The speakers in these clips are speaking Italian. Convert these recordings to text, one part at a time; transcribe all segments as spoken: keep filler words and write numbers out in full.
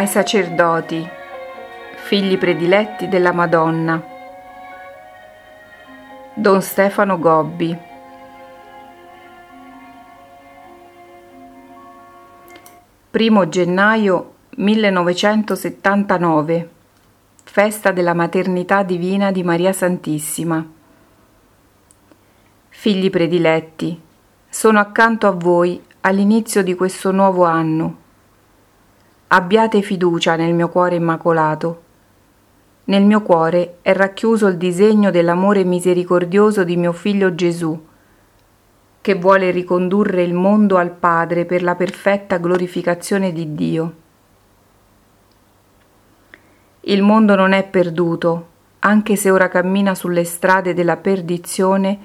ai sacerdoti, figli prediletti della Madonna. Don Stefano Gobbi. primo gennaio millenovecentosettantanove, festa della maternità divina di Maria Santissima. Figli prediletti, sono accanto a voi all'inizio di questo nuovo anno. Abbiate fiducia nel mio cuore immacolato. Nel mio cuore è racchiuso il disegno dell'amore misericordioso di mio figlio Gesù, che vuole ricondurre il mondo al Padre per la perfetta glorificazione di Dio. Il mondo non è perduto, anche se ora cammina sulle strade della perdizione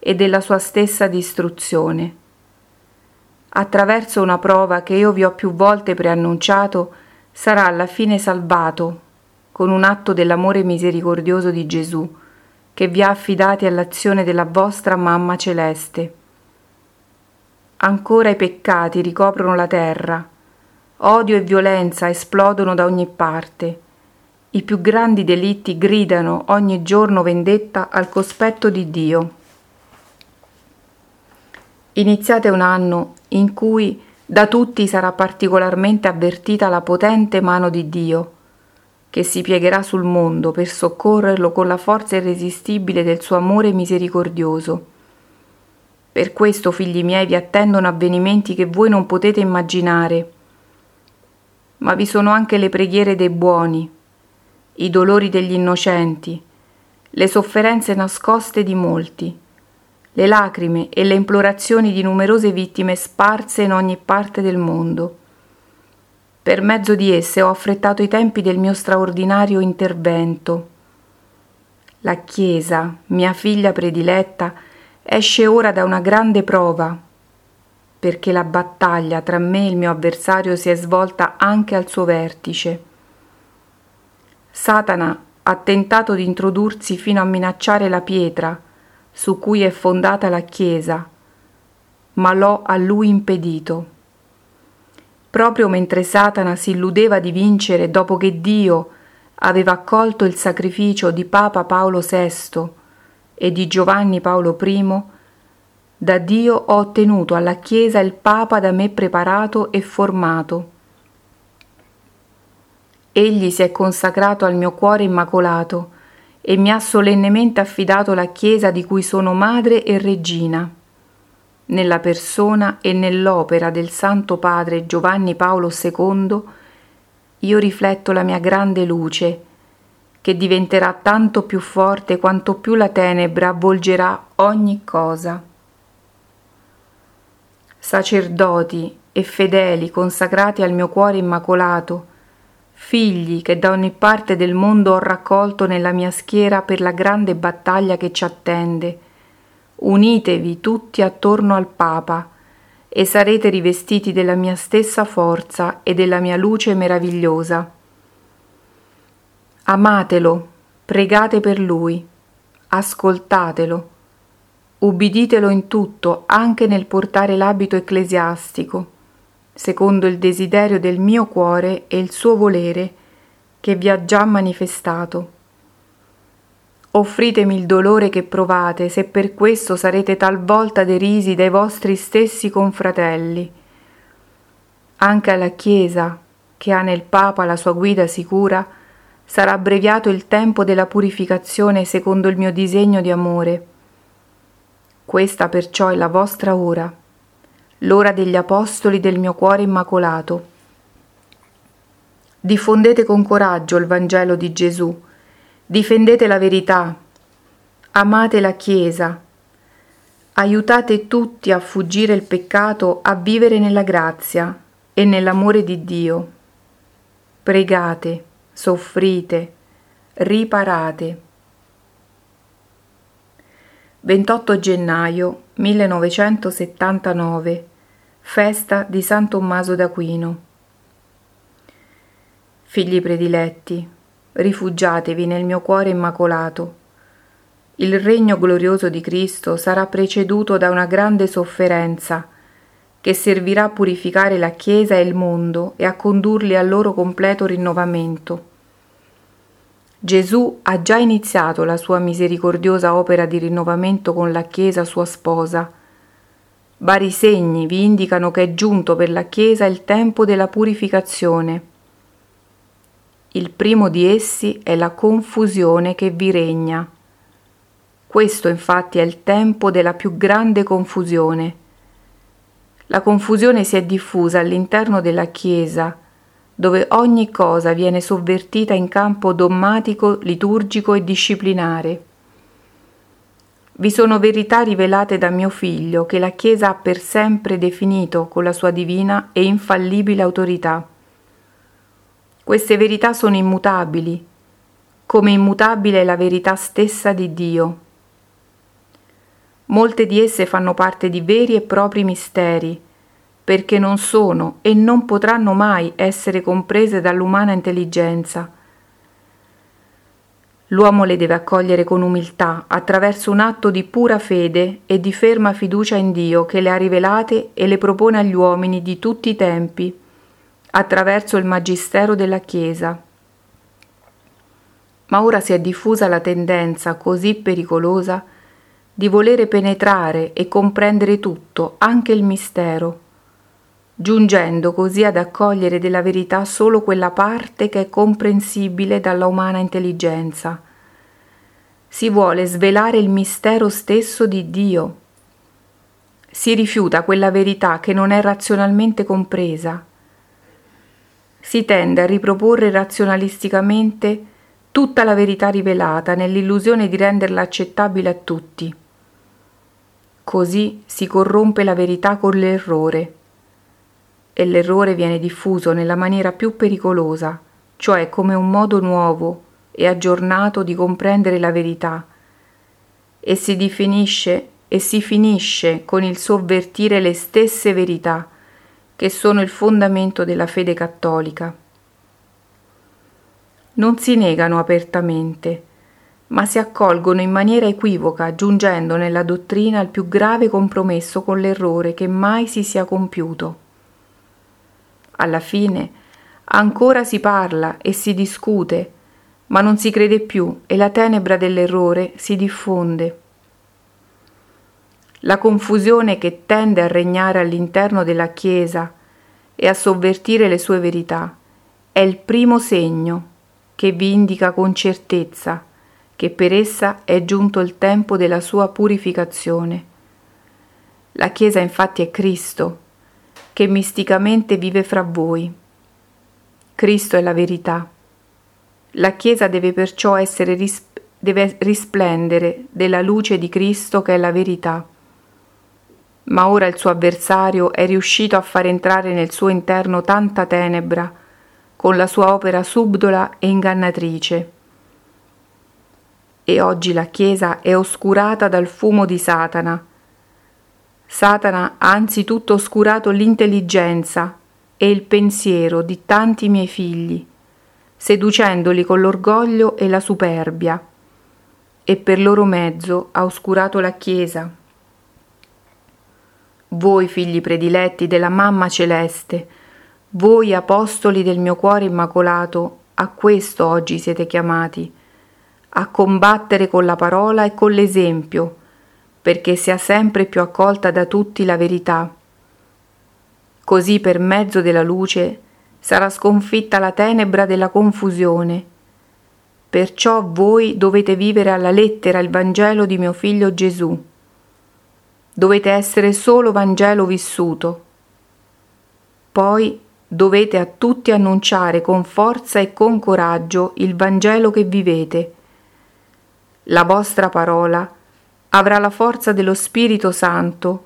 e della sua stessa distruzione. Attraverso una prova che io vi ho più volte preannunciato, sarà alla fine salvato, con un atto dell'amore misericordioso di Gesù, che vi ha affidati all'azione della vostra Mamma Celeste. Ancora i peccati ricoprono la terra, odio e violenza esplodono da ogni parte, i più grandi delitti gridano ogni giorno vendetta al cospetto di Dio. Iniziate un anno in cui da tutti sarà particolarmente avvertita la potente mano di Dio, che si piegherà sul mondo per soccorrerlo con la forza irresistibile del suo amore misericordioso. Per questo, figli miei, vi attendono avvenimenti che voi non potete immaginare. Ma vi sono anche le preghiere dei buoni, i dolori degli innocenti, le sofferenze nascoste di molti, le lacrime e le implorazioni di numerose vittime sparse in ogni parte del mondo. Per mezzo di esse ho affrettato i tempi del mio straordinario intervento. La Chiesa, mia figlia prediletta, esce ora da una grande prova, perché la battaglia tra me e il mio avversario si è svolta anche al suo vertice. Satana ha tentato di introdursi fino a minacciare la pietra su cui è fondata la Chiesa, ma l'ho a lui impedito. Proprio mentre Satana si illudeva di vincere dopo che Dio aveva accolto il sacrificio di Papa Paolo sesto e di Giovanni Paolo primo, da Dio ho ottenuto alla Chiesa il Papa da me preparato e formato. Egli si è consacrato al mio cuore immacolato e mi ha solennemente affidato la Chiesa di cui sono madre e regina, nella persona e nell'opera del Santo Padre Giovanni Paolo secondo, io rifletto la mia grande luce, che diventerà tanto più forte quanto più la tenebra avvolgerà ogni cosa. Sacerdoti e fedeli consacrati al mio cuore immacolato, figli che da ogni parte del mondo ho raccolto nella mia schiera per la grande battaglia che ci attende, unitevi tutti attorno al Papa e sarete rivestiti della mia stessa forza e della mia luce meravigliosa. Amatelo, pregate per lui, ascoltatelo, ubbiditelo in tutto, anche nel portare l'abito ecclesiastico, secondo il desiderio del mio cuore e il suo volere che vi ha già manifestato. Offritemi il dolore che provate, se per questo sarete talvolta derisi dai vostri stessi confratelli. Anche alla Chiesa, che ha nel Papa la sua guida sicura, sarà abbreviato il tempo della purificazione secondo il mio disegno di amore. Questa perciò è la vostra ora, l'ora degli apostoli del mio cuore immacolato. Diffondete con coraggio il Vangelo di Gesù, difendete la verità, amate la Chiesa, aiutate tutti a fuggire il peccato, a vivere nella grazia e nell'amore di Dio. Pregate, soffrite, riparate. ventotto gennaio millenovecentosettantanove, festa di San Tommaso d'Aquino. Figli prediletti, rifugiatevi nel mio cuore immacolato. Il regno glorioso di Cristo sarà preceduto da una grande sofferenza che servirà a purificare la Chiesa e il mondo e a condurli al loro completo rinnovamento. Gesù ha già iniziato la sua misericordiosa opera di rinnovamento con la Chiesa sua sposa. Vari segni vi indicano che è giunto per la Chiesa il tempo della purificazione. Il primo di essi è la confusione che vi regna. Questo infatti è il tempo della più grande confusione. La confusione si è diffusa all'interno della Chiesa, dove ogni cosa viene sovvertita in campo dogmatico, liturgico e disciplinare. Vi sono verità rivelate da mio Figlio che la Chiesa ha per sempre definito con la sua divina e infallibile autorità. Queste verità sono immutabili, come immutabile è la verità stessa di Dio. Molte di esse fanno parte di veri e propri misteri, perché non sono e non potranno mai essere comprese dall'umana intelligenza. L'uomo le deve accogliere con umiltà, attraverso un atto di pura fede e di ferma fiducia in Dio che le ha rivelate e le propone agli uomini di tutti i tempi, attraverso il Magistero della Chiesa. Ma ora si è diffusa la tendenza così pericolosa di volere penetrare e comprendere tutto, anche il mistero, giungendo così ad accogliere della verità solo quella parte che è comprensibile dalla umana intelligenza. Si vuole svelare il mistero stesso di Dio. Si rifiuta quella verità che non è razionalmente compresa. Si tende a riproporre razionalisticamente tutta la verità rivelata nell'illusione di renderla accettabile a tutti. Così si corrompe la verità con l'errore, e l'errore viene diffuso nella maniera più pericolosa, cioè come un modo nuovo e aggiornato di comprendere la verità, e si definisce e si finisce con il sovvertire le stesse verità che sono il fondamento della fede cattolica. Non si negano apertamente, ma si accolgono in maniera equivoca, giungendo nella dottrina al più grave compromesso con l'errore che mai si sia compiuto. Alla fine ancora si parla e si discute, ma non si crede più e la tenebra dell'errore si diffonde. La confusione che tende a regnare all'interno della Chiesa e a sovvertire le sue verità è il primo segno che vi indica con certezza che per essa è giunto il tempo della sua purificazione. La Chiesa infatti è Cristo, che misticamente vive fra voi. Cristo è la verità. La Chiesa deve perciò essere ris- deve risplendere della luce di Cristo che è la verità. Ma ora il suo avversario è riuscito a far entrare nel suo interno tanta tenebra con la sua opera subdola e ingannatrice. E oggi la Chiesa è oscurata dal fumo di Satana. Satana ha anzitutto oscurato l'intelligenza e il pensiero di tanti miei figli, seducendoli con l'orgoglio e la superbia, e per loro mezzo ha oscurato la Chiesa. Voi figli prediletti della Mamma Celeste, voi apostoli del mio cuore immacolato, a questo oggi siete chiamati, a combattere con la parola e con l'esempio, perché sia sempre più accolta da tutti la verità. Così per mezzo della luce sarà sconfitta la tenebra della confusione. Perciò voi dovete vivere alla lettera il Vangelo di mio Figlio Gesù. Dovete essere solo Vangelo vissuto. Poi dovete a tutti annunciare con forza e con coraggio il Vangelo che vivete. La vostra parola avrà la forza dello Spirito Santo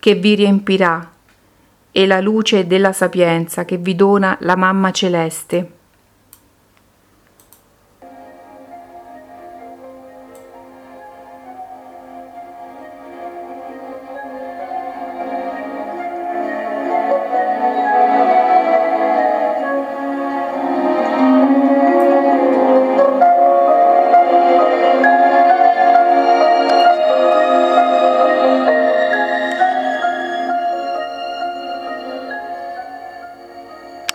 che vi riempirà e la luce della sapienza che vi dona la Mamma Celeste.